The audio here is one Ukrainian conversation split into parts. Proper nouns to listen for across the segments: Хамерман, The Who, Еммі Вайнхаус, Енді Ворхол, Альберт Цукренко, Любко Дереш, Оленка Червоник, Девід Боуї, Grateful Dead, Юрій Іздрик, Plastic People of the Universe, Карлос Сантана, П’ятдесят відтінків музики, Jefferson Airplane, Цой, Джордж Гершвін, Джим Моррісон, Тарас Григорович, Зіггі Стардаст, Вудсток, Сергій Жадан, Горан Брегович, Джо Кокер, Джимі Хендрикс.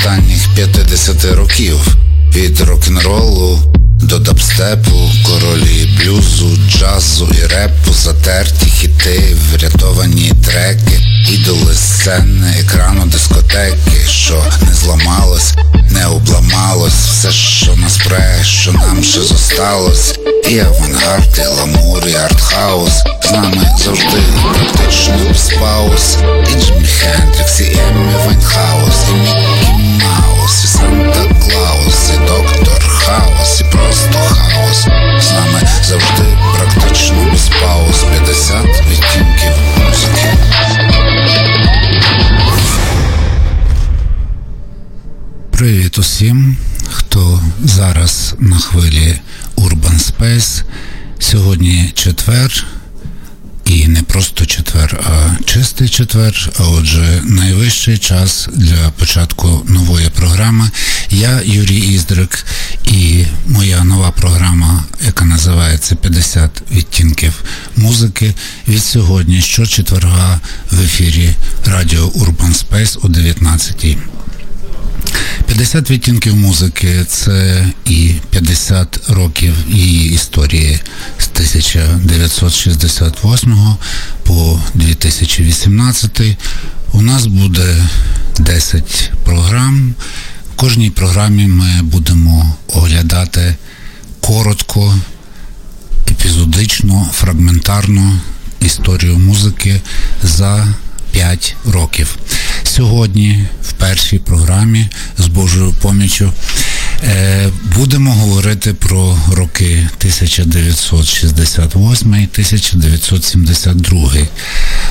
останніх 50 років. Від рок-н-ролу до дабстепу, королі блюзу, джазу і репу, затерті хіти, врятовані треки, ідоли сцени, екрану, дискотеки, що не зламалось, не обламалось, все, що нас пре, що нам ще зосталось. І авангард, і ламур, і артхаус, з нами завжди практично спаус. І Джимі Хендрикс, і Еммі Вайнхаус, і Мікі Маус, і Санта Клаус, і Доктор Хаус, і просто хаос. З нами завжди практично спаус. 50 відтінків музики. Привіт усім, хто зараз на хвилі Урбан Спейс. Сьогодні четвер, і не просто четвер, а чистий четвер, а отже найвищий час для початку нової програми. Я Юрій Іздрик, і моя нова програма, яка називається «50 відтінків музики», від сьогодні щочетверга в ефірі радіо Урбан Спейс о 19-й. 50 відтінків музики – це і 50 років її історії з 1968 по 2018. У нас буде 10 програм. В кожній програмі ми будемо оглядати коротко, епізодично, фрагментарно історію музики за 5 років. Сьогодні в першій програмі з Божою поміччю будемо говорити про роки 1968-1972.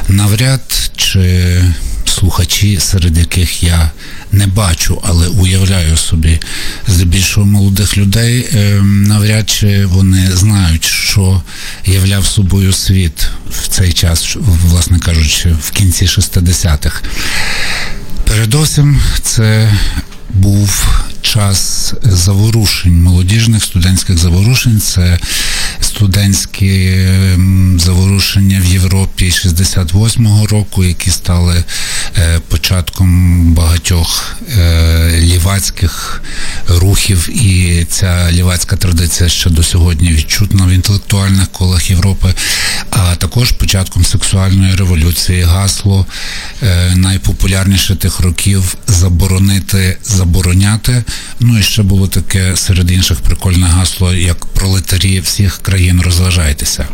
Навряд чи слухачі, серед яких я не бачу, але уявляю собі здебільшого молодих людей, навряд чи вони знають, що являв собою світ в цей час, власне кажучи, в кінці 60-х. Передовсім це був час заворушень, молодіжних студентських заворушень. Це студентські заворушення в Європі 68-го року, які стали початком багатьох лівацьких рухів, і ця лівацька традиція ще до сьогодні відчутна в інтелектуальних колах Європи, а також початком сексуальної революції. Гасло найпопулярніше тих років «заборонити, забороняти». Ну і ще було таке серед інших прикольне гасло, як «пролетарі всіх країн, розважайтеся».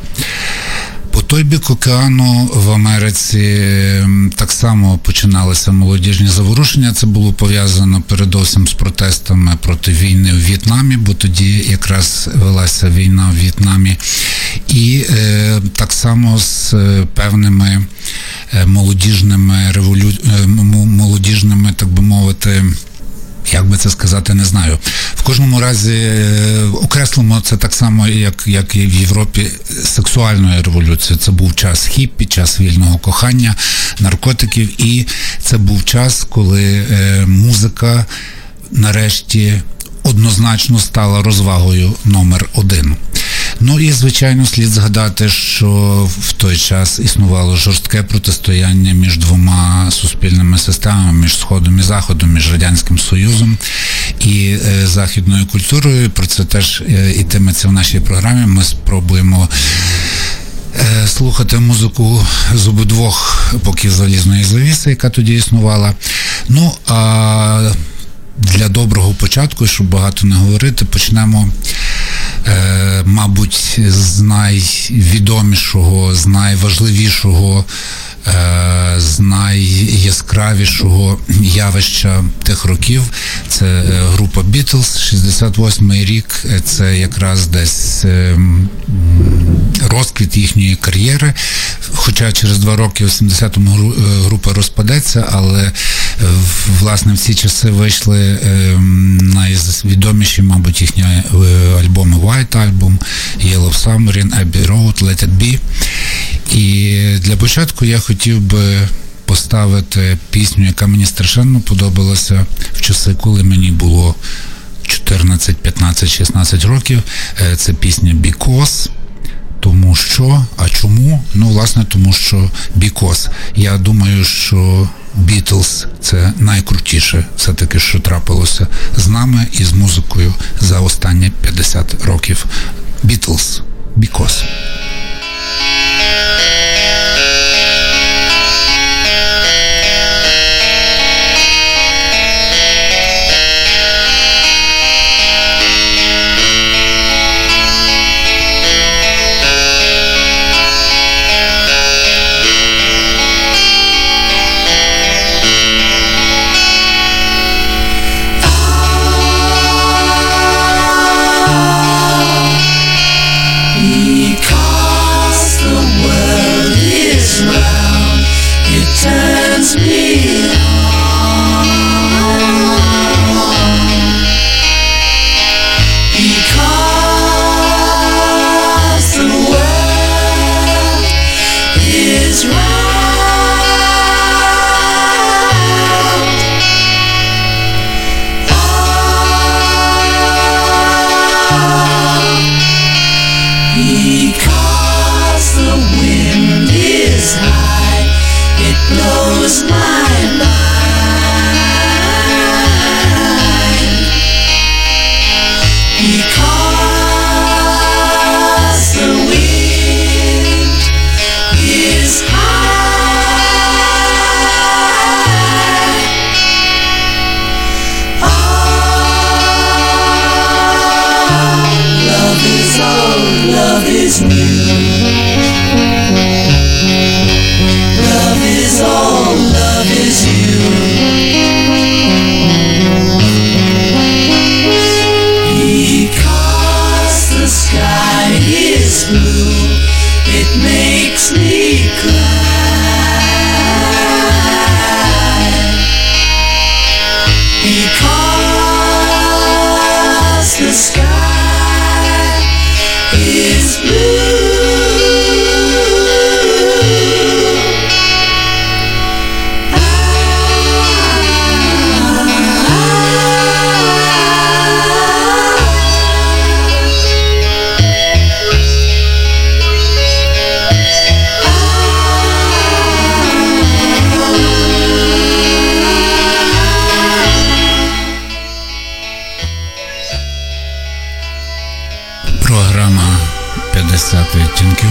По той бік океану в Америці так само починалися молодіжні заворушення. Це було пов'язано передовсім з протестами проти війни у В'єтнамі, бо тоді якраз велася війна у В'єтнамі. І так само з певними молодіжними так би мовити, як би це сказати, не знаю. В кожному разі окреслимо це так само, як і в Європі, сексуальної революції. Це був час хіппі, час вільного кохання, наркотиків, і це був час, коли музика нарешті однозначно стала розвагою номер один. Ну і, звичайно, слід згадати, що в той час існувало жорстке протистояння між двома суспільними системами, між Сходом і Заходом, між Радянським Союзом і західною культурою. Про це теж ітиметься в нашій програмі. Ми спробуємо слухати музику з обидвох боків залізної завіси, яка тоді існувала. Ну, а для доброго початку, щоб багато не говорити, почнемо, мабуть, з найвідомішого, з найважливішого, з найяскравішого явища тих років. Це група Бітлз, 68-й рік, це якраз десь розквіт їхньої кар'єри, хоча через 2 роки у 70-му група розпадеться, але власне в ці часи вийшли найвідоміші, мабуть, їхні альбоми White Album, Yellow Submarine, Abbey Road, Let It Be. І для початку я хотів би поставити пісню, яка мені страшенно подобалася в часи, коли мені було 14, 15, 16 років. Це пісня «Because». Тому що? А чому? Ну, власне, тому що «Because». Я думаю, що Бітлз – це найкрутіше все-таки, що трапилося з нами і з музикою за останні 50 років. Бітлз – «Because».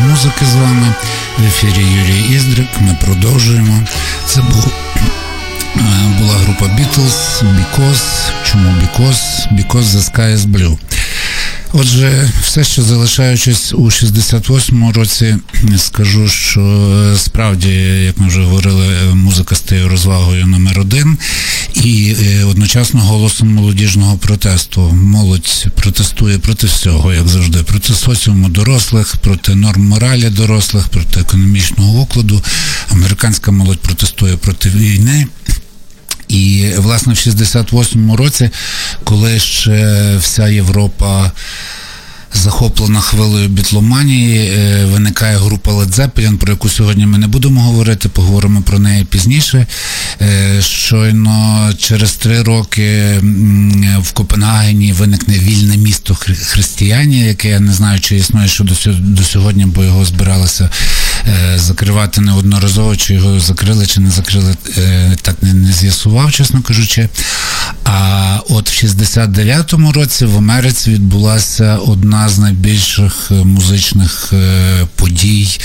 Музики з вами. В ефірі Юрій Іздрик. Ми продовжуємо. Це була група Бітлз, Because. Чому Because? Because the sky is blue. Отже, все, що залишаючись у 68-му році, скажу, що справді, як ми вже говорили, музика стає розвагою номер один і одночасно голосом молодіжного протесту. Молодь протестує проти всього, як завжди, проти соціуму дорослих, проти норм моралі дорослих, проти економічного укладу. Американська молодь протестує проти війни. І, власне, в 68-му році, коли ще вся Європа захоплена хвилею бітломанії, виникає група Led Zeppelin, про яку сьогодні ми не будемо говорити, поговоримо про неї пізніше. Щойно через 3 роки в Копенгагені виникне вільне місто Християні, яке я не знаю, чи існує ще до сьогодні, бо його збиралися закривати неодноразово, чи його закрили, чи не закрили, так не з'ясував, чесно кажучи. А от в 69-му році в Америці відбулася одна з найбільших музичних подій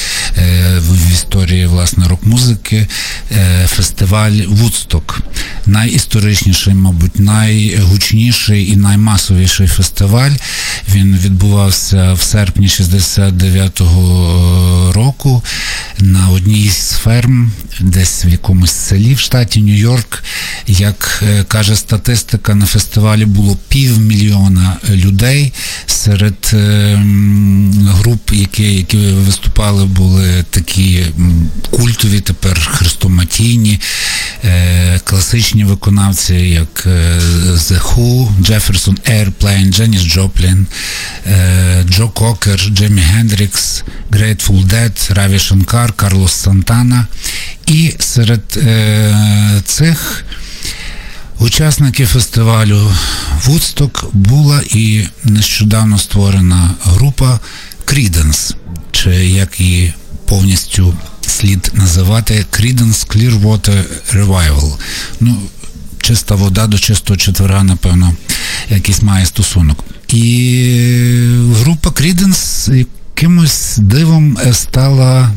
в історії, власне, рок-музики, фестиваль Вудсток. Найісторичніший, мабуть, найгучніший і наймасовіший фестиваль. Він відбувався в серпні 69-го року на одній з ферм, десь в якомусь селі в штаті Нью-Йорк. Як каже статистика, на фестивалі було 500 000 людей. Серед груп, які виступали, були такі культові, тепер хрестоматійні, класичні виконавці, як The Who, Jefferson Airplane, Дженіс Джоплін, Джо Кокер, Джимі Хендрикс, Grateful Dead, Раві Шанкар, Карлос Сантана. І серед цих учасники фестивалю Вудсток була і нещодавно створена група Creedence, чи як її повністю слід називати Creedence Clearwater Revival. Ну, чиста вода до чистого четверга, напевно, якийсь має стосунок. І група Creedence якимось дивом стала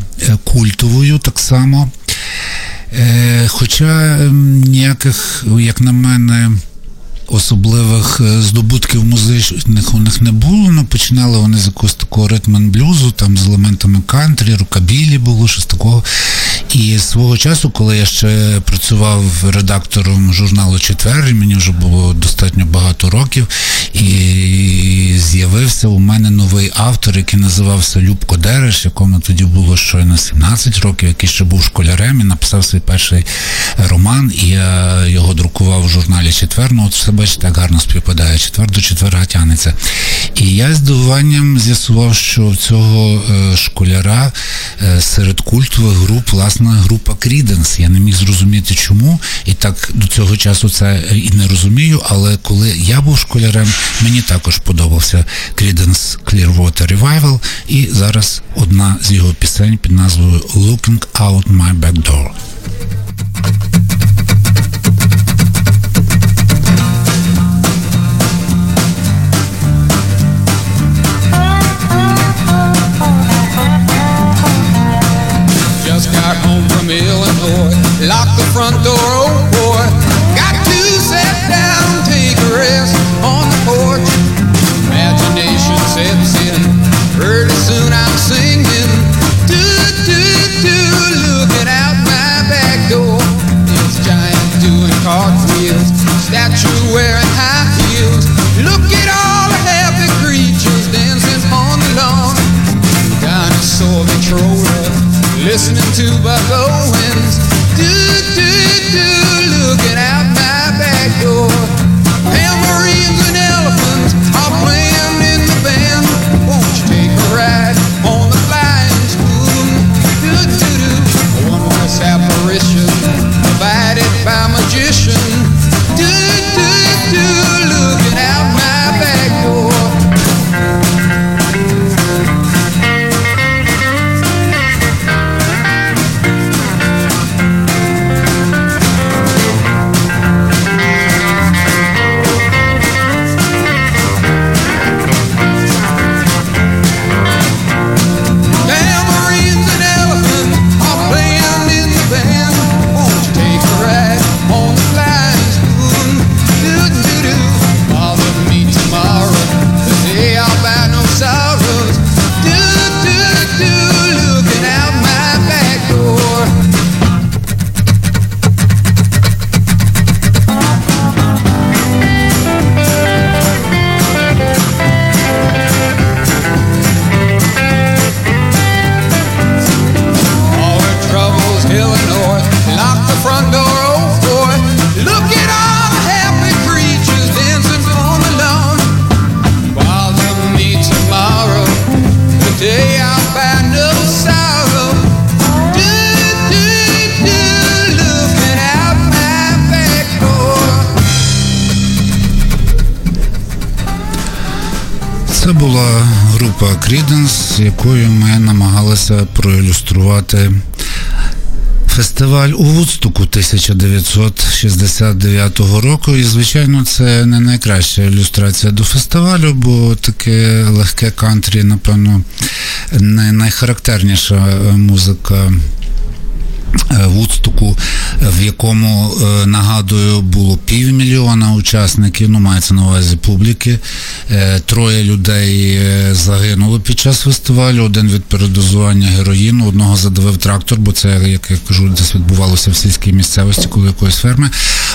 культовою так само. Хоча ніяких, як на мене, особливих здобутків музичних у них не було, але починали вони з якогось такого ритм-н-блюзу, там з елементами кантрі, рокабілі було, щось такого. І свого часу, коли я ще працював редактором журналу «Четвер», і мені вже було достатньо багато років, і з'явився у мене новий автор, який називався Любко Дереш, якому тоді було щойно 17 років, який ще був школярем і написав свій перший роман, і я його друкував у журналі «Четвер». Ну, от все, бачите, як гарно співпадає. Четвер до четверга тягнеться. І я з здивуванням з'ясував, що в цього школяра серед культових груп, власне, група Creedence. Я не міг зрозуміти, чому, і так до цього часу це і не розумію, але коли я був школярем, мені також подобався Creedence Clearwater Revival, і зараз одна з його пісень під назвою «Looking Out My Back Door». Got home from Illinois, locked the front door, oh boy. Got to sit down, take a rest on the porch. Imagination sets in, pretty soon I'm singing. Do, do, do, looking out my back door. This giant doing cartwheels, statue wearing high heels. Look at all the happy creatures dancing on the lawn. Dinosaur controller. Listening to Buck Owens. Do, do, do, looking out my back door. Tambourines and elephants are playing in the band. Won't you take a ride on the flying spoon? Do, do, do. Wondrous apparition provided by magician. Do, do, do, looking out my back door. Це була група Creedence, якою ми намагалися проілюструвати фестиваль у Вудстоку 1969 року. І, звичайно, це не найкраща ілюстрація до фестивалю, бо таке легке кантрі, напевно, не найхарактерніша музика Вудстоку, в якому, нагадую, було 500 000 учасників, ну, мається на увазі публіки. 3 людей загинуло під час фестивалю, 1 від передозування героїну, 1 задавив трактор, бо це, як я кажу, десь відбувалося в сільській місцевості, коло якоїсь ферми.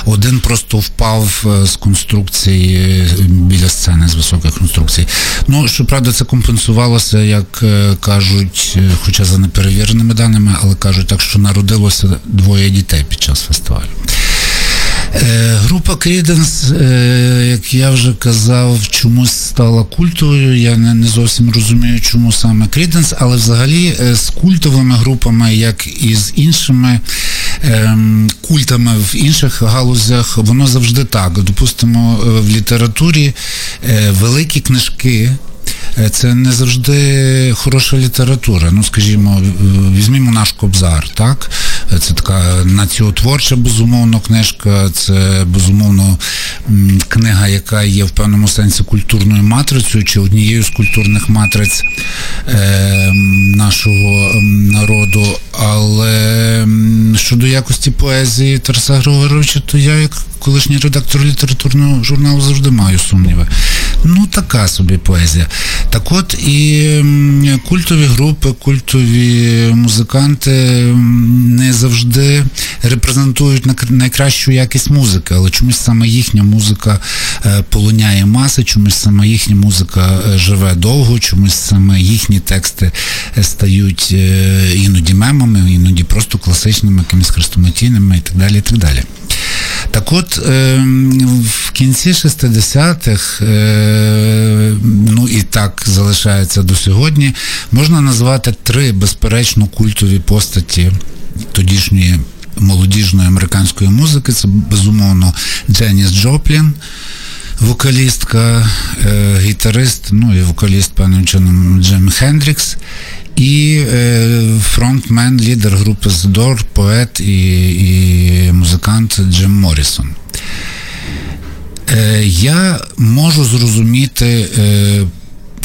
1 просто впав з конструкції, біля сцени, з високих конструкцій. Ну, щоправда, це компенсувалося, як кажуть, хоча за неперевіреними даними, але кажуть так, що народилося 2 дітей під час фестивалю. Група Creedence, як я вже казав, чомусь стала культовою. Я не зовсім розумію, чому саме Creedence, але взагалі з культовими групами, як і з іншими культами в інших галузях, воно завжди так. Допустимо, в літературі великі книжки це не завжди хороша література. Ну, скажімо, візьмімо наш Кобзар, так? Це така націотворча, безумовно, книжка, це, безумовно, книга, яка є в певному сенсі культурною матрицею, чи однією з культурних матриць нашого народу. Але щодо якості поезії Тараса Григоровича, то я, як колишній редактор літературного журналу, завжди маю сумніви. Ну, така собі поезія. Так от, і культові групи, культові музиканти не завжди репрезентують найкращу якість музики, але чомусь саме їхня музика полоняє маси, чомусь саме їхня музика живе довго, чомусь саме їхні тексти стають іноді мемами, іноді просто класичними, якимись хрестоматійними і так далі, і так далі. Так от, в кінці 60-х, ну і так залишається до сьогодні, можна назвати три безперечно культові постаті тодішньої молодіжної американської музики. Це, безумовно, Дженіс Джоплін, вокалістка, гітарист, ну і вокаліст, певним чином, Джимі Хендрикс, і фронтмен, лідер групи The Doors, поет і музикант Джим Моррісон. Я можу зрозуміти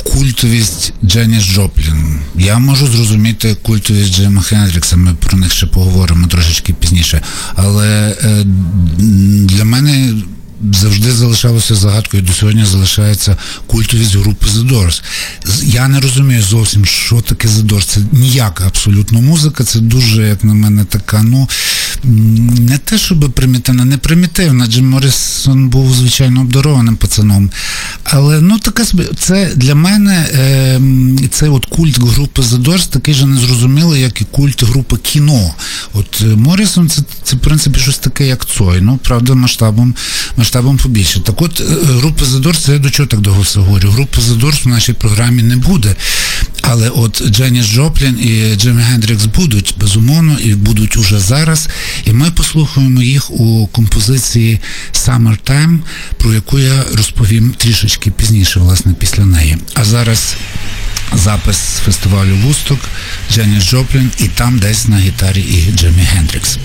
культовість Дженіс Джоплін. Я можу зрозуміти культовість Джима Хендрикса, ми про них ще поговоримо трошечки пізніше. Але для мене завжди залишалося загадкою, до сьогодні залишається культовість групи The Doors. Я не розумію зовсім, що таке The Doors. Це ніяка абсолютно музика, це дуже, як на мене, така, ну, не те, щоб примітивна, не примітивна. Джим Моррісон був, звичайно, обдарованим пацаном. Але, ну, така собі, це для мене, цей от культ групи The Doors такий же незрозумілий, як і культ групи кіно. От Моррісон, це в принципі, щось таке, як Цой, ну, правда, масштабом побільше. Так от, група The Doors, це я до чого так довго все говорю, групи The Doors в нашій програмі не буде, але от Дженіс Джоплін і Джимі Хендрикс будуть, безумовно, і будуть уже зараз, і ми послухаємо їх у композиції «Summertime», про яку я розповім трішечки пізніше, власне, після неї. А зараз запис з фестивалю «Вусток», Дженіс Джоплін, і там десь на гітарі і Джимі Хендрикс.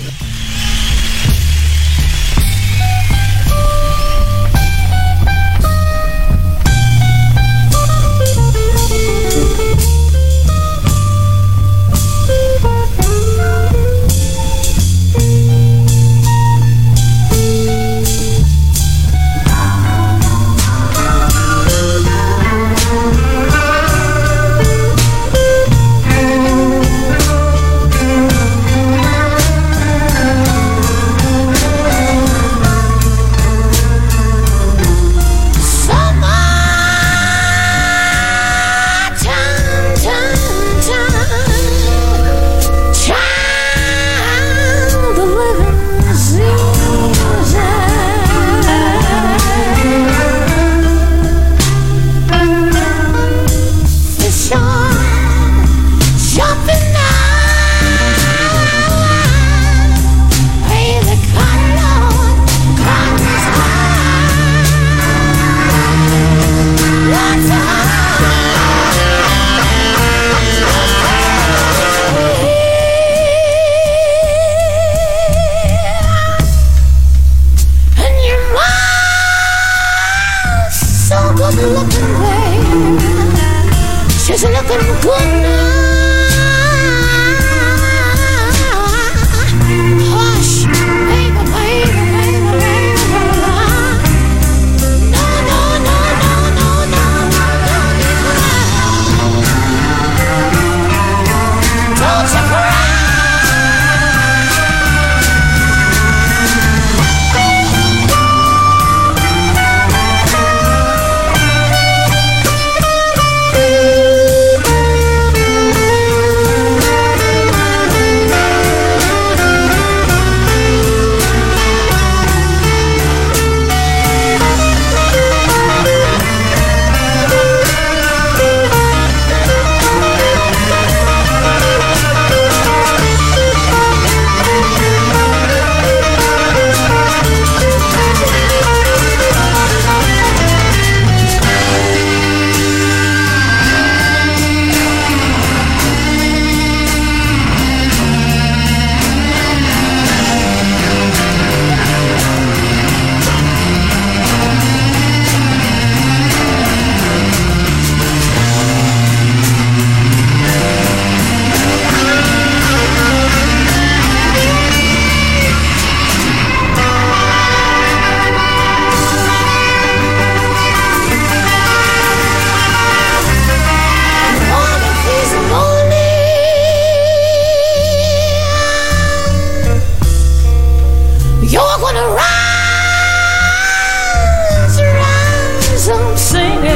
You're gonna rise, rise and sing it.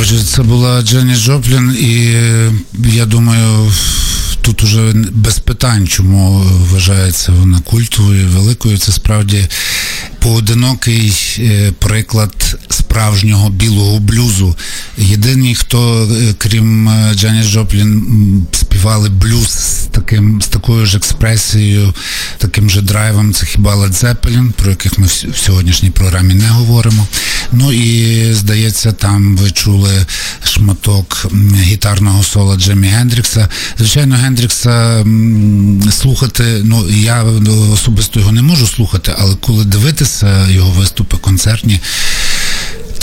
Отже, це була Дженіс Джоплін, і я думаю, тут уже без питань, чому вважається вона культовою, великою. Це справді поодинокий приклад справжнього білого блюзу. Єдиний, хто, крім Дженіс Джоплін, співали блюз з такою ж експресією, таким же драйвом, це хіба Led Zeppelin, про яких ми в сьогоднішній програмі не говоримо. Ну і, здається, там ви чули шматок гітарного соло Джимі Хендрикса. Звичайно, Хендрикса слухати, ну, я особисто його не можу слухати, але коли дивитися його виступи концертні,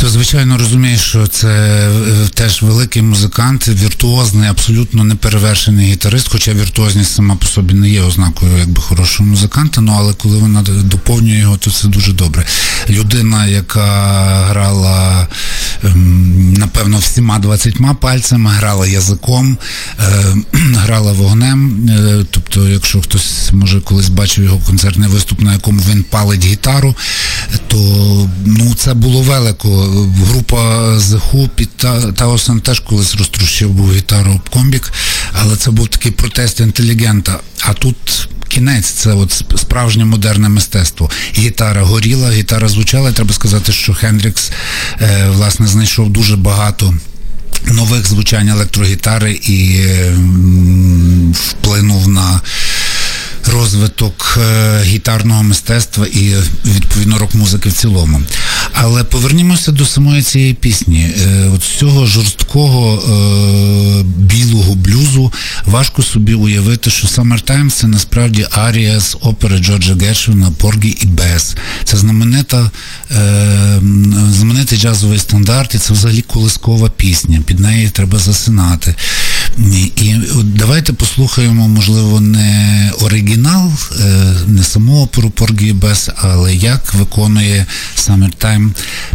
то, звичайно, розумієш, що це теж великий музикант, віртуозний, абсолютно неперевершений гітарист, хоча віртуозність сама по собі не є ознакою якби хорошого музиканта, ну, але коли вона доповнює його, то це дуже добре. Людина, яка грала, напевно, всіма 20 пальцями, грала язиком, грала вогнем, тобто, якщо хтось, може, колись бачив його концертний виступ, на якому він палить гітару, то, ну, це було велико. Група The Who під Таусом теж колись розтрущив був гітару об комбік, але це був такий протест інтелігента. А тут кінець, це от справжнє модерне мистецтво. Гітара горіла, гітара звучала, і треба сказати, що Хендрикс, власне, знайшов дуже багато нових звучань електрогітари і вплинув на розвиток гітарного мистецтва і, відповідно, рок-музики в цілому. Але повернімося до самої цієї пісні. От з цього жорсткого білого блюзу важко собі уявити, що «Summertime» – це насправді арія з опери Джорджа Гершвіна «Поргі і Бес». Це знаменитий джазовий стандарт, і це взагалі колискова пісня. Під неї треба засинати. І давайте послухаємо, можливо, не оригінал, не саму оперу «Поргі і Бес», але як виконує «Summertime»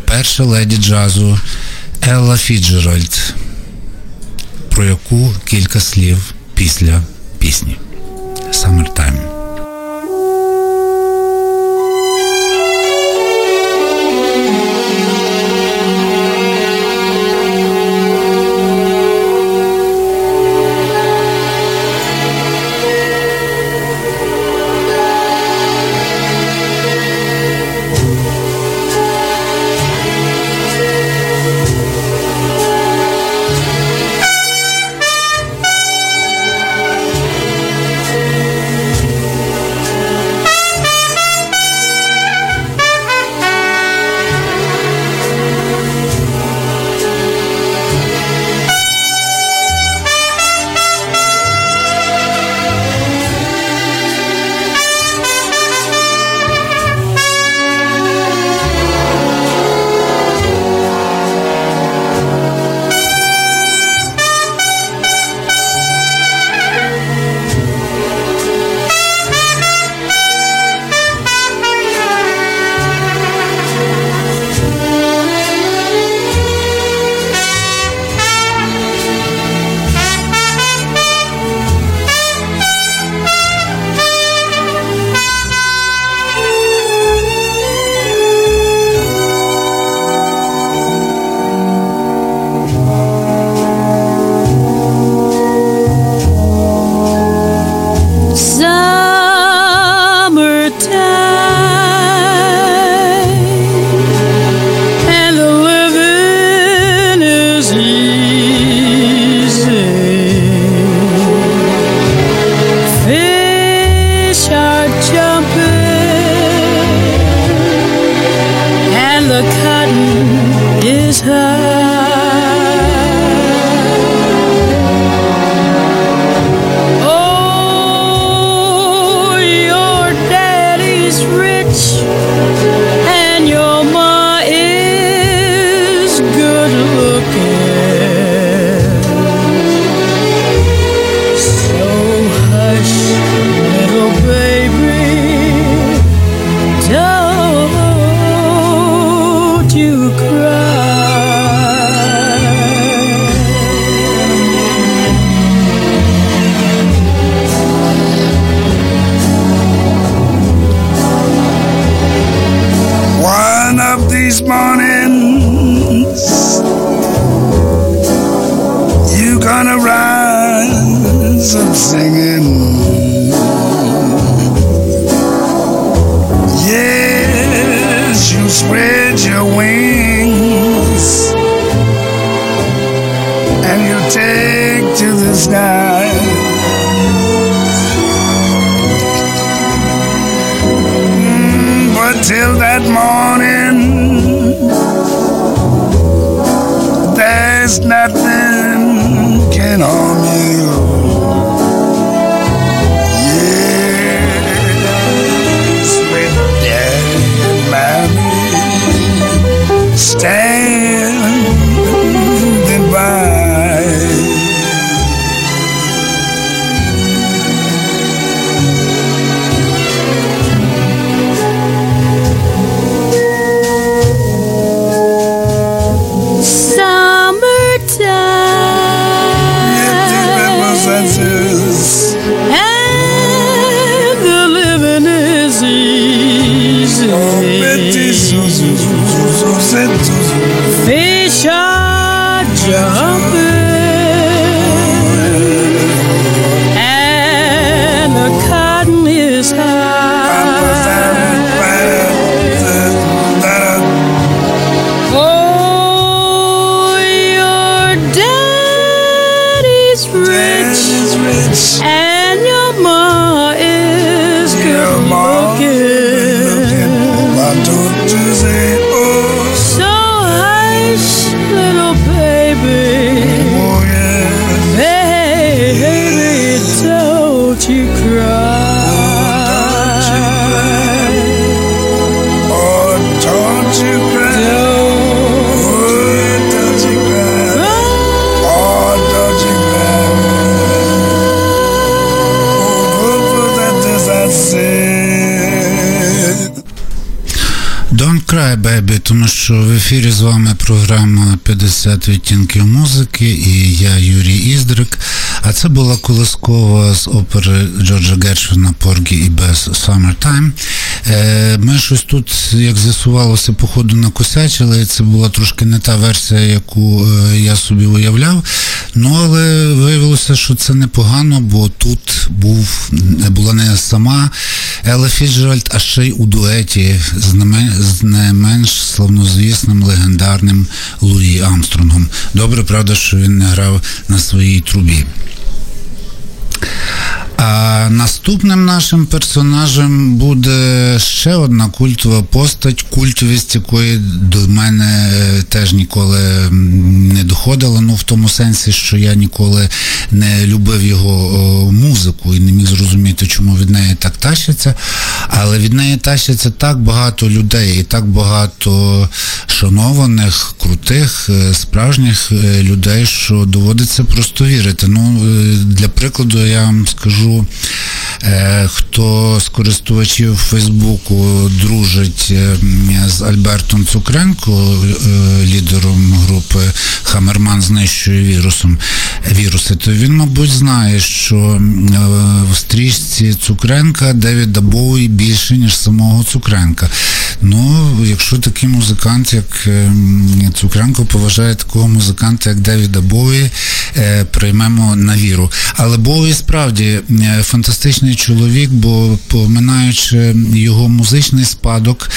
перша леді джазу Елла Фіджеральд, про яку кілька слів після пісні «Summertime». these mornings, you gonna rise up singing. Yes, you spread your wings and you take to the sky. But till that morning, there's nothing can harm you. Standing by. Summertime and the living is easy. Oh, Betty Susan. Fish are jumping and the cotton is high. Oh, your daddy's rich and your ma is good looking. Бебі, тому що в ефірі з вами програма «50 відтінків музики» і я, Юрій Іздрик. А це була колискова з опери Джорджа Гершвіна «Поргі і Бес» «Summertime». Ми щось тут, як з'ясувалося, походу накосячили, і це була трошки не та версія, яку я собі уявляв. Ну, але виявилося, що це непогано, бо тут була не сама Елла Фіджеральд, а ще й у дуеті з не менш славнозвісним легендарним Луї Армстронгом. Добре, правда, що він не грав на своїй трубі. А наступним нашим персонажем буде ще одна культова постать, культовість якої до мене теж ніколи не доходила, ну в тому сенсі, що я ніколи не любив його музику і не міг зрозуміти, чому від неї так тащиться, але від неї тащиться так багато людей і так багато шанованих, крутих, справжніх людей, що доводиться просто вірити. Ну, для прикладу, я вам скажу, хто з користувачів Фейсбуку дружить з Альбертом Цукренко, лідером групи «Хамерман знищує віруси», то він, мабуть, знає, що в стрічці Цукренка Девіда Боуї більше, ніж самого Цукренка. Ну, якщо такий музикант, як Цукренко, поважає такого музиканта, як Девіда Боуї, приймемо на віру. Але Боуї справді фантастичний чоловік, бо, поминаючи його музичний спадок,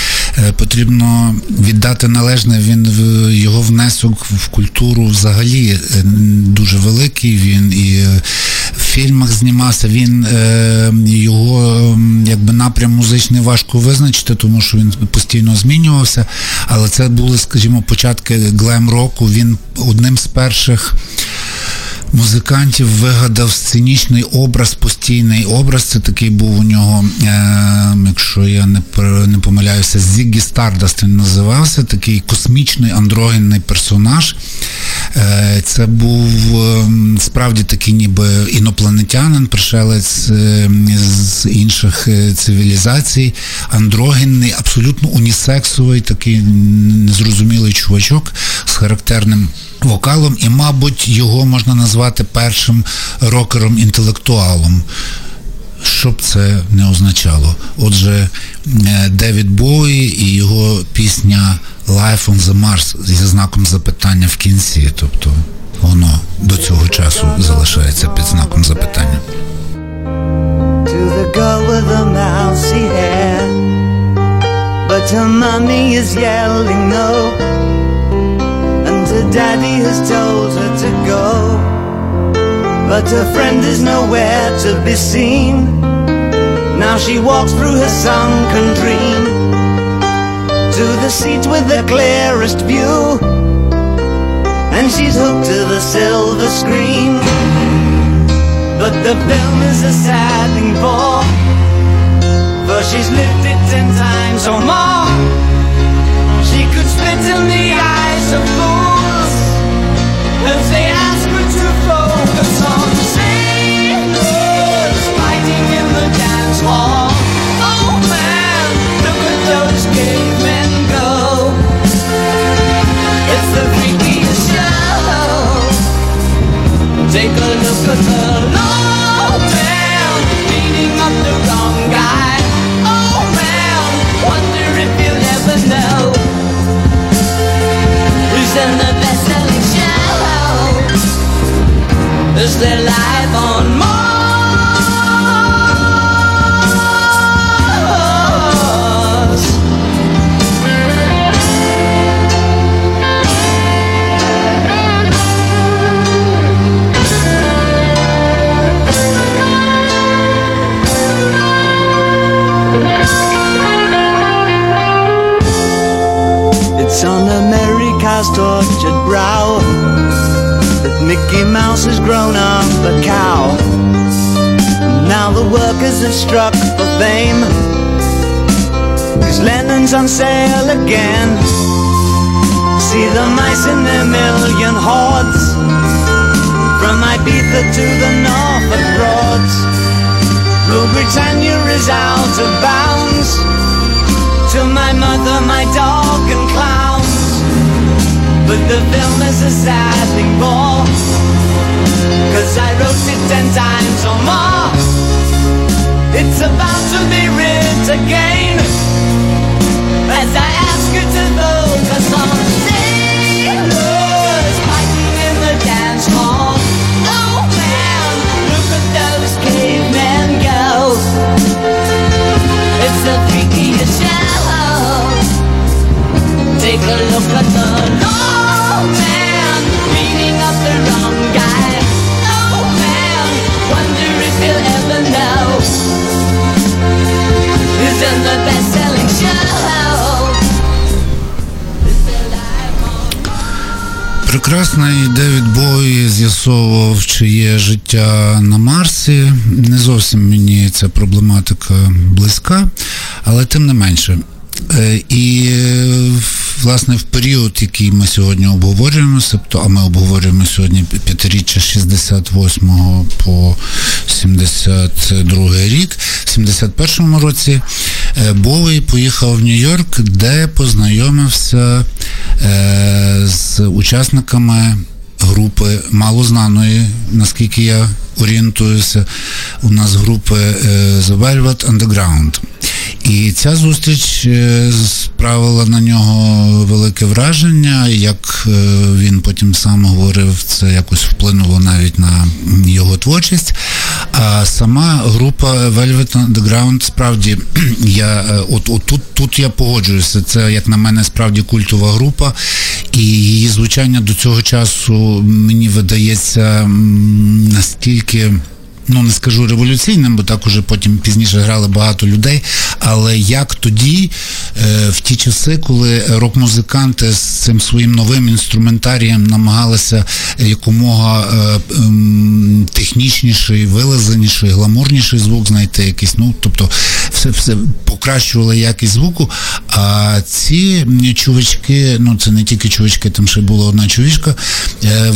потрібно віддати належне, його внесок в культуру взагалі дуже великий, він і в фільмах знімався, його якби напрям музичний важко визначити, тому що він постійно змінювався, але це були, скажімо, початки глем-року, він одним з перших музикантів вигадав сценічний образ, постійний образ. Це такий був у нього, якщо я не помиляюся, Зіггі Стардаст він називався, такий космічний андрогінний персонаж. Це був справді такий ніби інопланетянин, пришелець з інших цивілізацій, андрогінний, абсолютно унісексовий, такий незрозумілий чувачок з характерним вокалом і, мабуть, його можна назвати першим рокером-інтелектуалом, що б це не означало. Отже, Девід Боуї і його пісня Life on the Mars зі знаком запитання в кінці, тобто воно до цього часу залишається під знаком запитання. To the girl with the mousy hair, but her mommy is yelling no, and her daddy has told her to go, but her friend is nowhere to be seen. Now she walks through her sunken dream to the seat with the clearest view, and she's hooked to the silver screen. But the film is a sad thing for she's lived it 10 times or more. She could spit in the eyes of fools if they ask her to focus on sailors fighting in the dance hall. Oh man, look at those cavemen go. It's the freakiest show. Take a look at her. Is their life on Mars? It's on America's tortured brow that Mickey Mouse has grown up a cow. And now the workers have struck for fame, 'cause Lennon's on sale again. See the mice in their million hordes, from Ibiza to the Norfolk Broads. Rule Britannia is out of bounds, to my mother, my dog and clowns. But the film is a sad thing for, 'cause I wrote it 10 times or more. It's about to be writ again, as I ask you to focus on sailors fighting in the dance hall. Oh man, look at those cavemen go. It's the freakiest show. Take a look at the Lord. Oh man, beating up the wrong guy. Oh man, wonder if he'll ever know. He's in the best-selling show. Прекрасний Девід Боуї з'ясовував, чи є життя на Марсі. Не зовсім мені ця проблематика близька, але тим не менше. І, власне, в період, який ми сьогодні обговорюємо, тобто, а ми обговорюємо сьогодні п'ятиріччя 68 по 72 рік, в 71 році Боуї поїхав в Нью-Йорк, де познайомився з учасниками групи малознаної, наскільки я орієнтуюся, у нас групи The Velvet Underground. І ця зустріч справила на нього велике враження, як він потім сам говорив, це якось вплинуло навіть на його творчість. А сама група Velvet Underground, справді, тут я погоджуюся, це, як на мене, справді культова група, і її звучання до цього часу, мені видається, настільки... не скажу революційним, бо так уже потім пізніше грали багато людей, але як тоді, в ті часи, коли рок-музиканти з цим своїм новим інструментарієм намагалися якомога технічніший, вилазеніший, гламурніший звук знайти якийсь, тобто все покращували якість звуку, а ці чувачки, це не тільки чувачки, там ще була одна чувішка,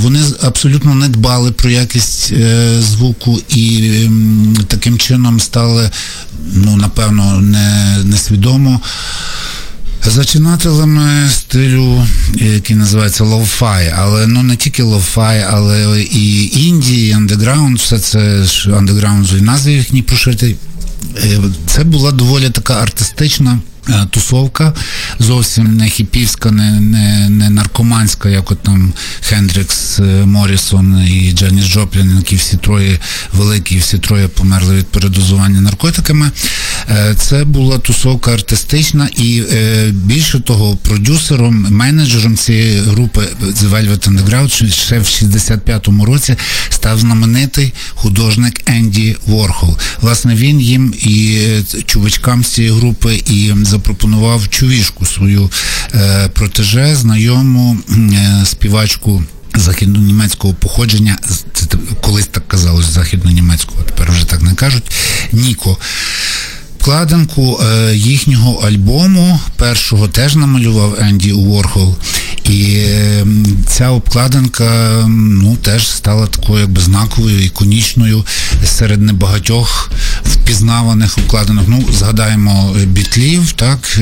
вони абсолютно не дбали про якість звуку і таким чином стали, напевно, несвідомо зачинателями стилю, який називається лоу-фай, але не тільки лоу-фай, але і інді, і андеграунд, все це андеграунд в назві їхній прошитий. Це була доволі така артистична тусовка, зовсім не хіпівська, не наркоманська, як от там Хендрикс, Моррісон і Дженіс Джоплін, які всі троє великі, всі троє померли від передозування наркотиками. Це була тусовка артистична, і більше того, продюсером, менеджером цієї групи The Velvet Underground ще в 65-му році став знаменитий художник Енді Ворхол. Власне, він їм і чувачкам з цієї групи і запропонував чувішку свою протеже, знайому співачку західно-німецького походження, це колись так казалось, західно-німецького, тепер вже так не кажуть, Ніко. Вкладинку їхнього альбому, першого, теж намалював Енді Уорхол. І ця обкладинка, ну, теж стала такою, якби, знаковою, іконічною серед небагатьох впізнаваних обкладинок. Ну, згадаємо Бітлів, так,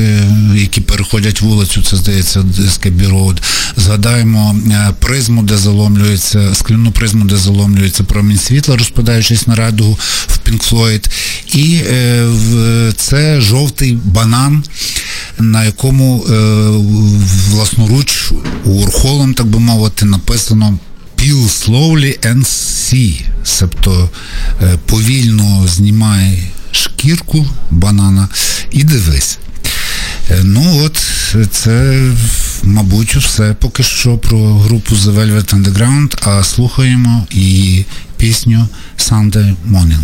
які переходять вулицю, це, здається, Скебі Роуд. Згадаємо призму, де заломлюється, скляну призму, де заломлюється промінь світла, розпадаючись на радугу, в Пінк Флойд. І це жовтий банан, на якому власноруч Уорхолом, так би мовити, написано «Peel slowly and see», себто повільно знімай шкірку банана і дивись. Ну от, це, мабуть, все поки що про групу The Velvet Underground, а слухаємо її пісню «Sunday Morning».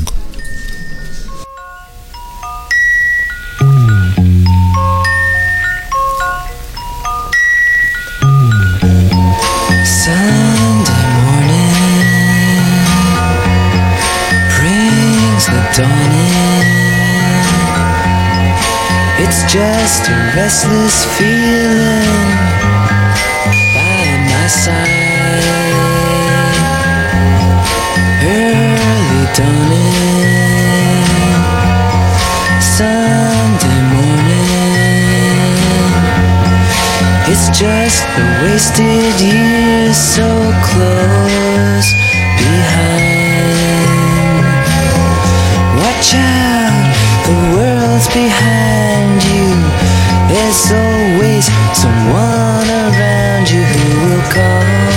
It's just a restless feeling by my side. Early dawning, Sunday morning. It's just the wasted years so close behind. Watch out, the world's behind you. There's always someone around you who will call.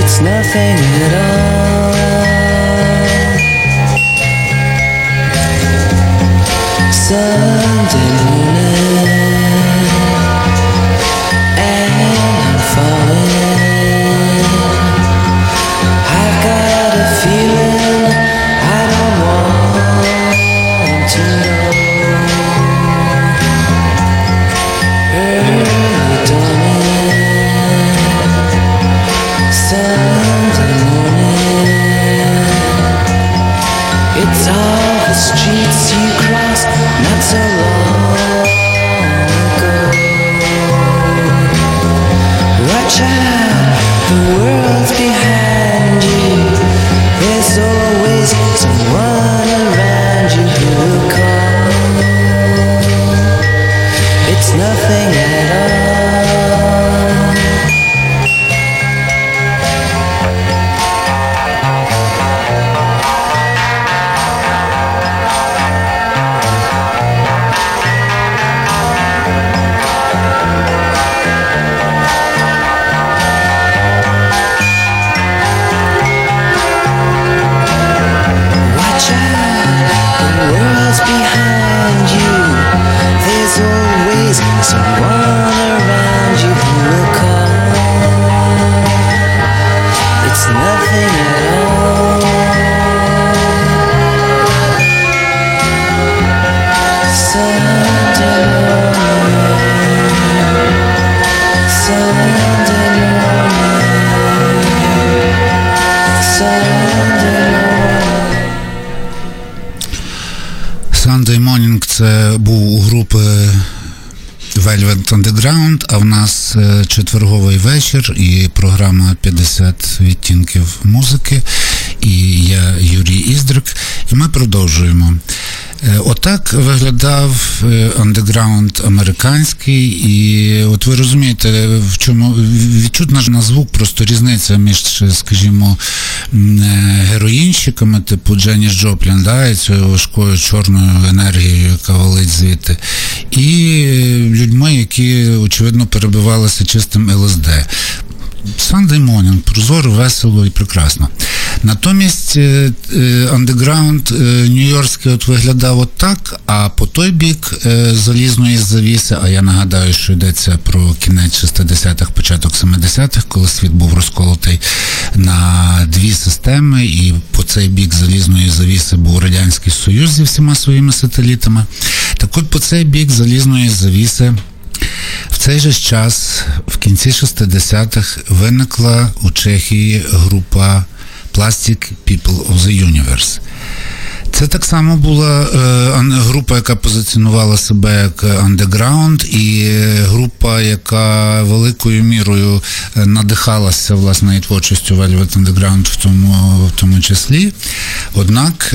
It's nothing at all. Sunday morning, and I'm falling. I've got a feeling I don't want to know. Early dawning, Sunday morning. It's all the streets you crossed not so long ago. Watch out, the world's behind you. There's always someone around you who will call. It's nothing at all. Watch out, the world's behind you. There's always someone around you who will call. It's nothing at all. Sunday morning, Sunday morning, Sunday morning. Sunday Morning – це був у групи Velvet Underground, а в нас четверговий вечір і програма «50 відтінків музики». І я Юрій Іздрик, і ми продовжуємо. Отак виглядав андеграунд американський, і от ви розумієте, в чому відчутна на звук просто різниця між, скажімо, героїнщиками, типу Дженіс Джоплін, да, і цією важкою чорною енергією, яка валить звідти, і людьми, які, очевидно, перебивалися чистим ЛСД. Sunday Morning, прозоро, весело і прекрасно. Натомість андеграунд нью-йоркський от виглядав от так, а по той бік залізної завіси, а я нагадаю, що йдеться про кінець 60-х, початок 70-х, коли світ був розколотий на дві системи, і по цей бік залізної завіси був Радянський Союз зі всіма своїми сателітами. Так от по цей бік залізної завіси в цей же час, в кінці 60-х, виникла у Чехії група Plastic People of the Universe. Це так само була група, яка позиціонувала себе як андеграунд, і група, яка великою мірою надихалася, власне, і творчістю Velvet Underground в тому числі. Однак,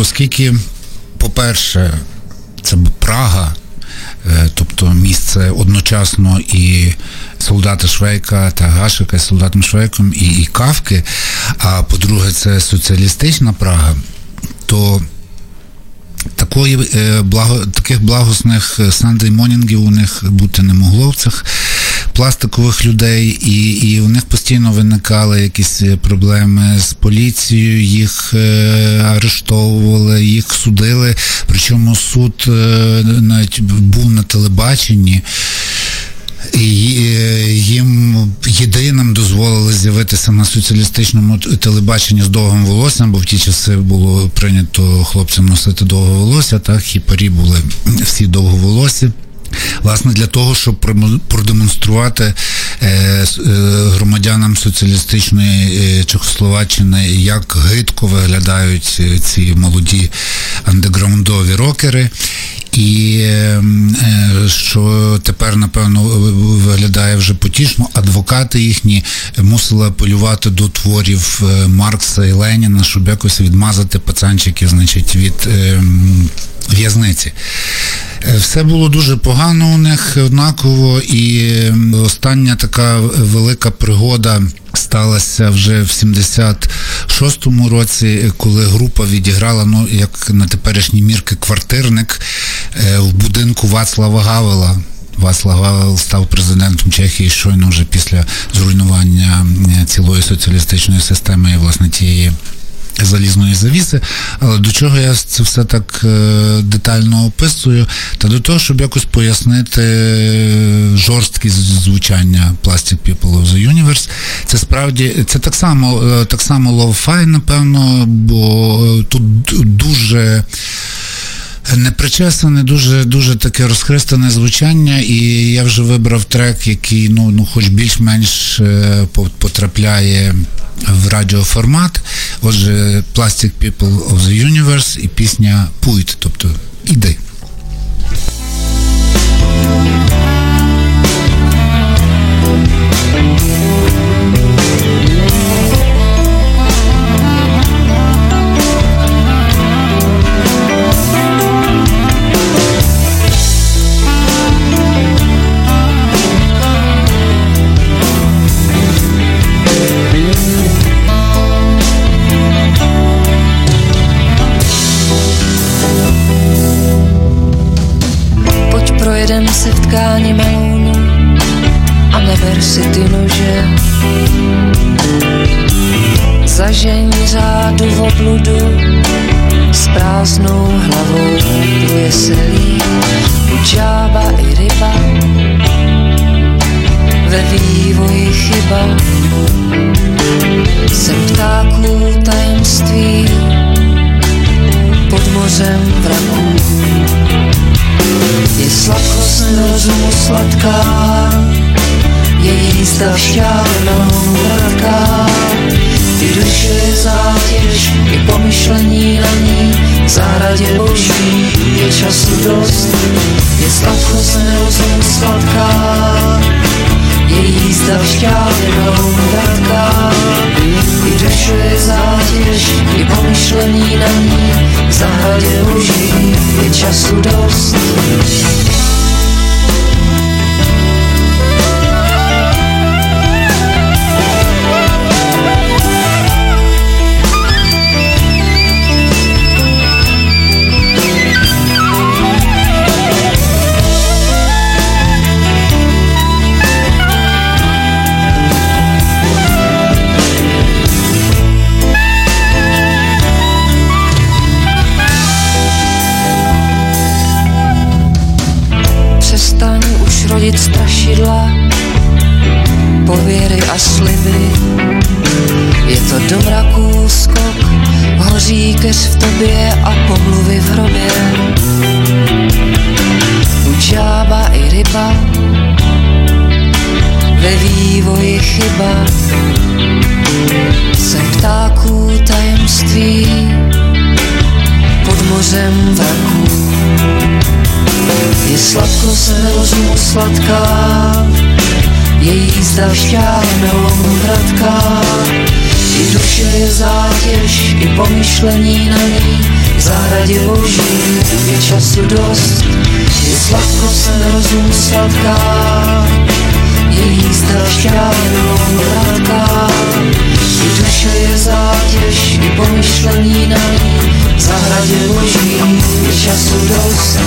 оскільки, по-перше, це Прага, тобто місце одночасно і солдата Швейка та Гашика, і солдатом Швейком, і Кавки, а по-друге, це соціалістична Прага, то таких благосних сандей-монінгів у них бути не могло в цих пластикових людей, і у них постійно виникали якісь проблеми з поліцією, їх арештовували, їх судили, причому суд навіть був на телебаченні, і їм єдиним дозволили з'явитися на соціалістичному телебаченні з довгим волоссям, бо в ті часи було прийнято хлопцям носити довге волосся, так, хіпарі були всі довговолосі. Власне, для того, щоб продемонструвати громадянам соціалістичної Чехословаччини, як гидко виглядають ці молоді андеграундові рокери, і що тепер, напевно, виглядає вже потішно, адвокати їхні мусили апелювати до творів Маркса і Леніна, щоб якось відмазати пацанчиків, значить, від в'язниці. Все було дуже погано у них однаково, і остання така велика пригода сталася вже в 76-му році, коли група відіграла, ну, як на теперішні мірки, квартирник в будинку Вацлава Гавела. Вацлав Гавел став президентом Чехії щойно вже після зруйнування цілої соціалістичної системи і, власне, тієї залізної завіси, але до чого я це все так детально описую, та до того, щоб якось пояснити жорсткість звучання Plastic People of the Universe. Це справді, це так само лоу-фай, напевно, бо тут дуже непричесане, дуже таке розхристане звучання, і я вже вибрав трек, який, ну хоч більш-менш потрапляє в радіоформат. Отже, Plastic People of the Universe і пісня «Пуйт», тобто «Іди». Se v tkání melónu a neber si ty nože. Zažeň řádu v obludu s prázdnou hlavou pluje se líp žába i ryba, ve vývoji chyba. Jsem ptáků tajemství pod mořem vraků. Je sladkost rozumu sladká, je jízda šťávnou hladká. I duše je zátěž, i pomyšlení na ní, v zahradě boží je času dost. Je sladkost rozumu sladká, je jízda šťávnou hladká. I duše je zátěž, i pomyšlení na ní, v zahradě boží je času dost. zbalit strašidla, pověry a sliby. Je to do mraků skok, hoří keř v tobě a pomluvy v hrobě. Učába i ryba, ve vývoji chyba. Jsem ptáků tajemství, pod mořem vraků. Je sladkost nerozumu sladká, je jízda v šťávě nelomu vratká. I duše je zátěž, i pomyšlení na ní, v zahradě boží je času dost. Je sladkost nerozumu sladká, je jízda v šťávě nelomu vratká. I duše je zátěž, i pomyšlení na ní, v zahradě boží je času dost.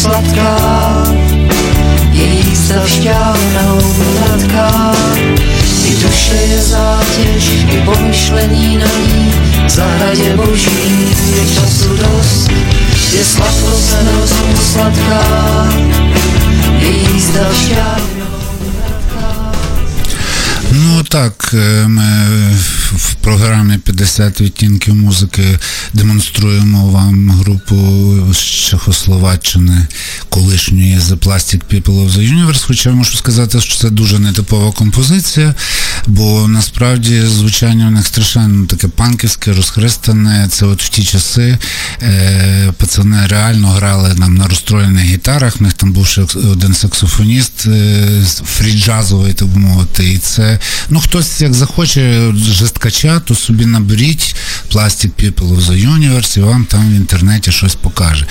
Sladká, je jízda šťávnou hladká. I duše je zátěž, i pomyšlení na ní, v zahradě boží je času dost. Je sladkost nerozum sladká, je jízda šťávnou hladká. Ну так, ми в програмі 50 відтінків музики демонструємо вам групу з Чехословаччини, колишньої The Plastic People of the Universe, хоча можу сказати, що це дуже нетипова композиція, бо насправді звучання в них страшенно таке панківське, розхристане, це от в ті часи пацани реально грали нам на розстроєних гітарах, в них там був ще один саксофоніст фрі-джазовий, так би мовити, і це, ну хтось як захоче жесткача, то собі наберіть Plastic People of the Universe і вам там в інтернеті щось покаже.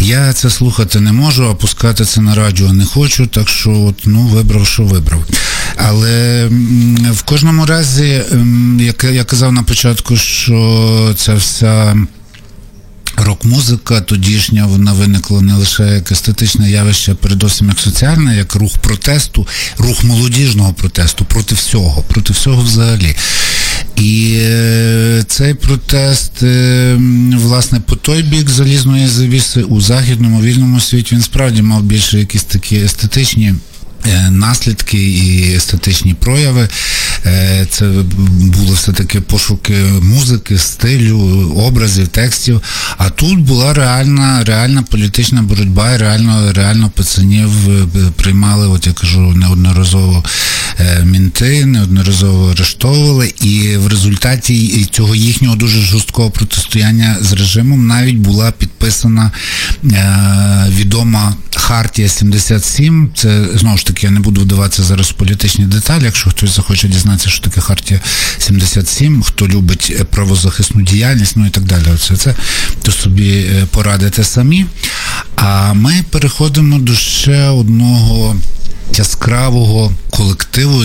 Я це слухати не можу, а пускати це на радіо не хочу, так що от, ну, вибрав, що вибрав. Але в кожному разі, як я казав на початку, що ця вся рок-музика тодішня, вона виникла не лише як естетичне явище, а передовсім як соціальне, як рух протесту, рух молодіжного протесту, проти всього взагалі. І цей протест, власне, по той бік залізної завіси у західному вільному світі, він справді мав більше якісь такі естетичні наслідки і естетичні прояви. Це були все-таки пошуки музики, стилю, образів, текстів. А тут була реальна політична боротьба і реально пацанів приймали, от я кажу, неодноразово мінти, неодноразово арештовували. І в результаті цього їхнього дуже жорсткого протистояння з режимом навіть була підписана відома Хартія 77. Це, знову ж таки, я не буду вдаватися зараз в політичні деталі, якщо хтось захоче дізнатися, що таке Хартія 77, хто любить правозахисну діяльність, ну і так далі. Все це, то собі порадите самі. А ми переходимо до ще одного яскравого колективу,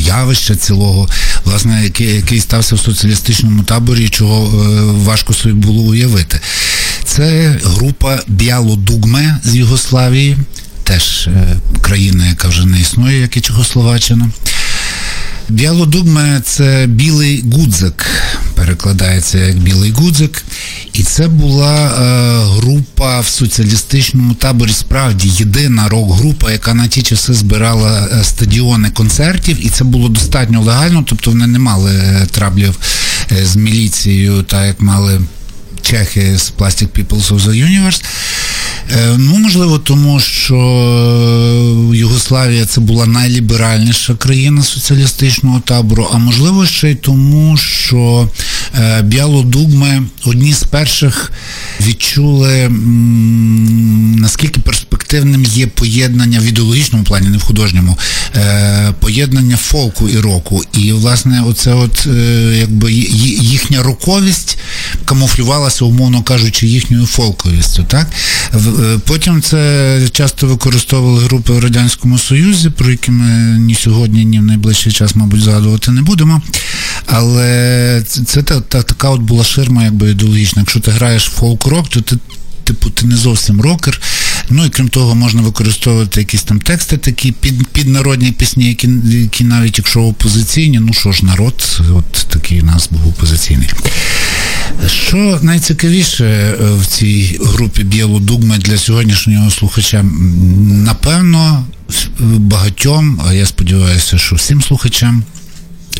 явища цілого, власне, який стався в соціалістичному таборі, чого важко собі було уявити. Це група Бієло Дугме з Югославії, теж країна, яка вже не існує, як і Чехословаччина. Бієло Дугме – це білий гудзик, перекладається як білий гудзик. І це була група в соціалістичному таборі, справді єдина рок-група, яка на ті часи збирала стадіони концертів, і це було достатньо легально, тобто вони не мали траблів з міліцією, так як мали чехи з Plastic People of the Universe. Ну, можливо, тому що Югославія це була найліберальніша країна соціалістичного табору, а можливо ще й тому, що Бієло Дугме одні з перших відчули, наскільки перспективним є поєднання в ідеологічному плані, не в художньому, поєднання фолку і року. І, власне, оце от, якби, їхня роковість камуфлювалася, умовно кажучи, їхньою фолковістю, так? Потім це часто використовували групи в Радянському Союзі, про які ми ні сьогодні, ні в найближчий час, мабуть, згадувати не будемо. Але це така от була ширма, якби, ідеологічна. Якщо ти граєш фолк-рок, то ти, типу, ти не зовсім рокер. Ну і крім того, можна використовувати якісь там тексти такі піднародні пісні, які навіть якщо опозиційні, ну що ж, народ, от такий у нас був опозиційний. Що найцікавіше в цій групі Бієло Дугме для сьогоднішнього слухача? Напевно, багатьом, а я сподіваюся, що всім слухачам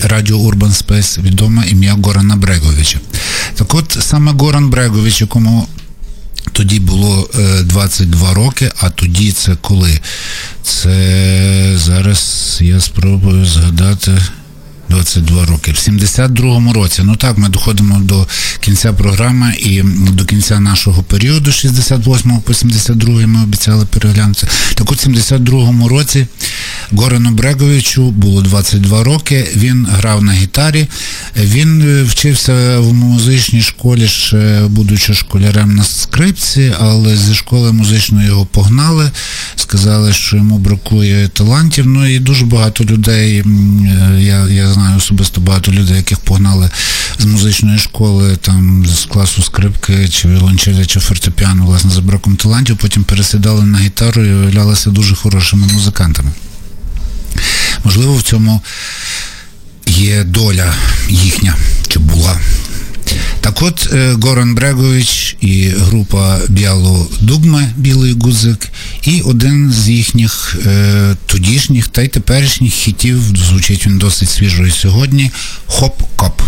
радіо Урбан Спейс відоме ім'я Горана Бреговича. Так от, саме Горан Брегович, якому тоді було 22 роки, а тоді це коли? Це зараз я спробую згадати 22 роки. В 72-му році. Ну так, ми доходимо до кінця програми і до кінця нашого періоду, 68-го по 72-й ми обіцяли переглянути. Так от, в 72-му році Горану Бреговичу було 22 роки, він грав на гітарі, він вчився в музичній школі, ще будучи школярем на скрипці, але зі школи музичної його погнали, сказали, що йому бракує талантів, ну і дуже багато людей, я знаю особисто багато людей, яких погнали з музичної школи, там, з класу скрипки, чи віолончелі, чи фортепіано, власне, за браком талантів, потім пересідали на гітару і виявлялися дуже хорошими музикантами. Можливо, в цьому є доля їхня, чи була. Так от, Горан Брегович і група Бієло Дугме, Білий Гудзик, і один з їхніх тодішніх та й теперішніх хітів, звучить він досить свіжо і сьогодні, «Хоп-коп».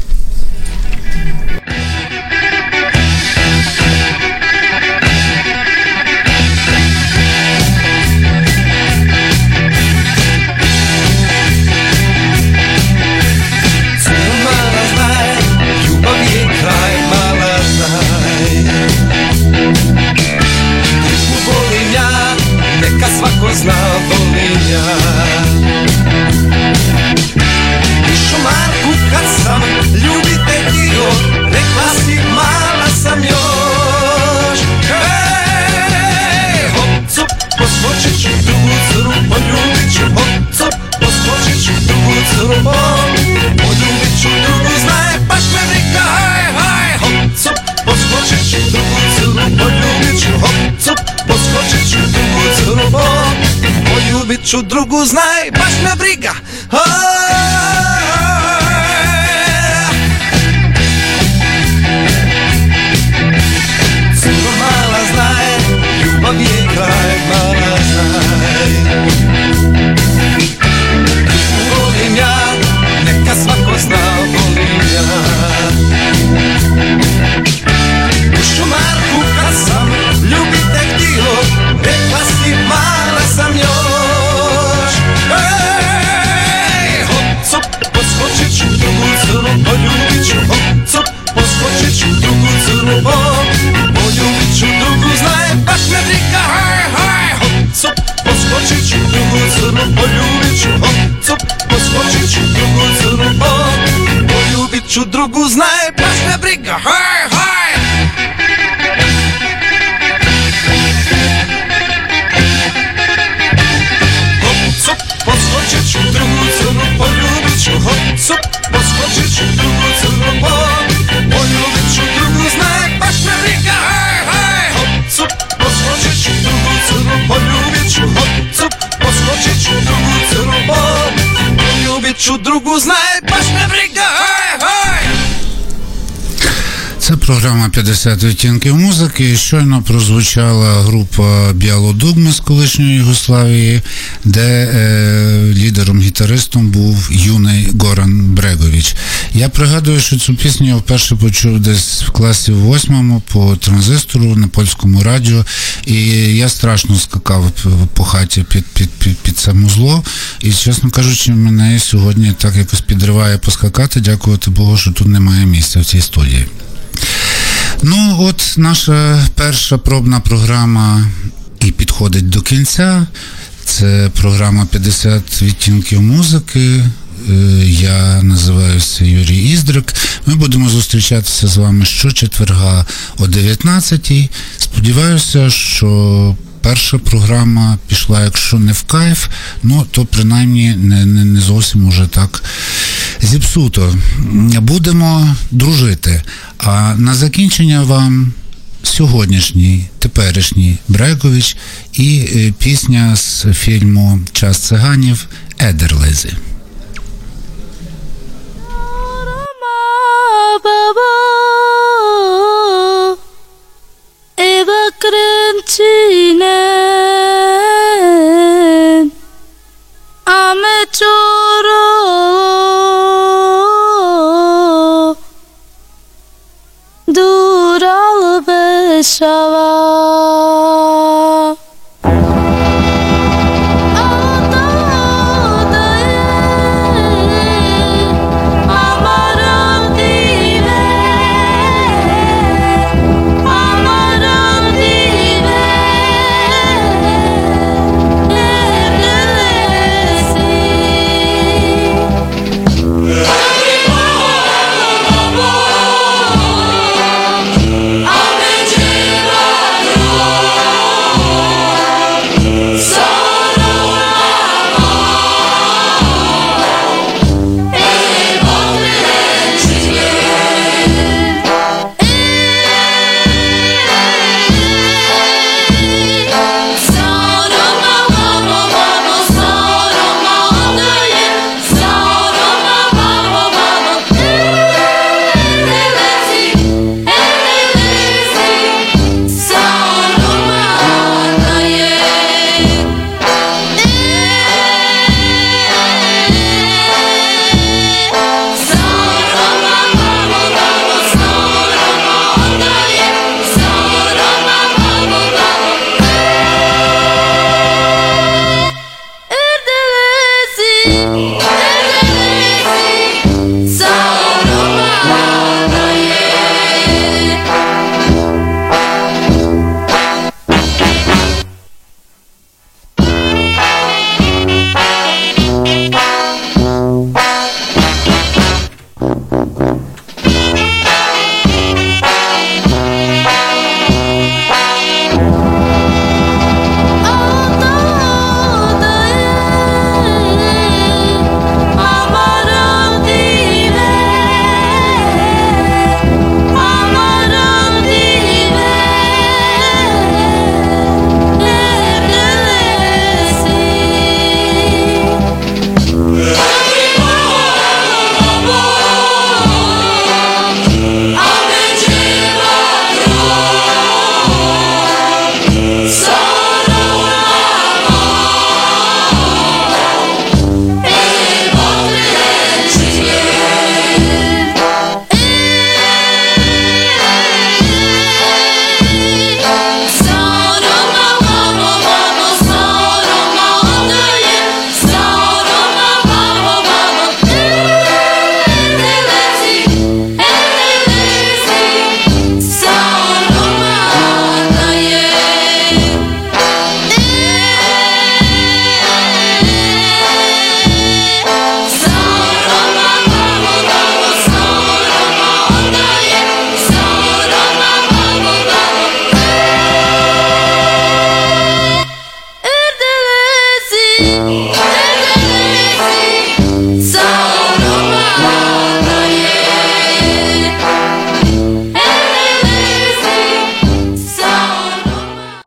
Чу другу знай, башня брига. Цього мала знай, любов є край, мала знай. Волиня, нека свако зна Волиня. Що Марку казав, любите діло, река сі мала сам'я. Поскочить у другу церу, полюбить у цоп, поскочить у другу церу, полюбить у другу, знає пахне ріка, гай-гай, хоп-цоп, поскочить у другу церу, полюбить у цоп, поскочить у другу церу, полюбить у другу, знає пахне ріка, гай-гай. Хоп-цоп, поскочить у другу церу, полюбить. Хоп-соп, поскочить у другу церу, полюбить у другу, знай, пашна ріка, гай-гай. Хоп-соп, поскочить у другу церу, полюбить у хоп-соп, поскочить у другу церу, полюбить у другу, знай, пашна ріка, гай-гай. Програма «50 відтінків музики». Щойно прозвучала група «Бієло Дугме» з колишньої Югославії, де лідером-гітаристом був юний Горан Брегович. Я пригадую, що цю пісню я вперше почув десь в класі 8 по транзистору на польському радіо, і я страшно скакав по хаті під це музло, і, чесно кажучи, мене сьогодні так якось підриває поскакати, дякувати Богу, що тут немає місця в цій студії. Ну, от наша перша пробна програма і підходить до кінця. Це програма «50 відтінків музики». Я називаюся Юрій Іздрик. Ми будемо зустрічатися з вами щочетверга о 19-й. Сподіваюся, що перша програма пішла, якщо не в кайф, ну, то принаймні не зовсім уже так зіпсуто. Будемо дружити. А на закінчення вам сьогоднішній, теперішній Брегович і пісня з фільму «Час циганів» «Едерлези». Kręcinem a me czuro duralo wyszała.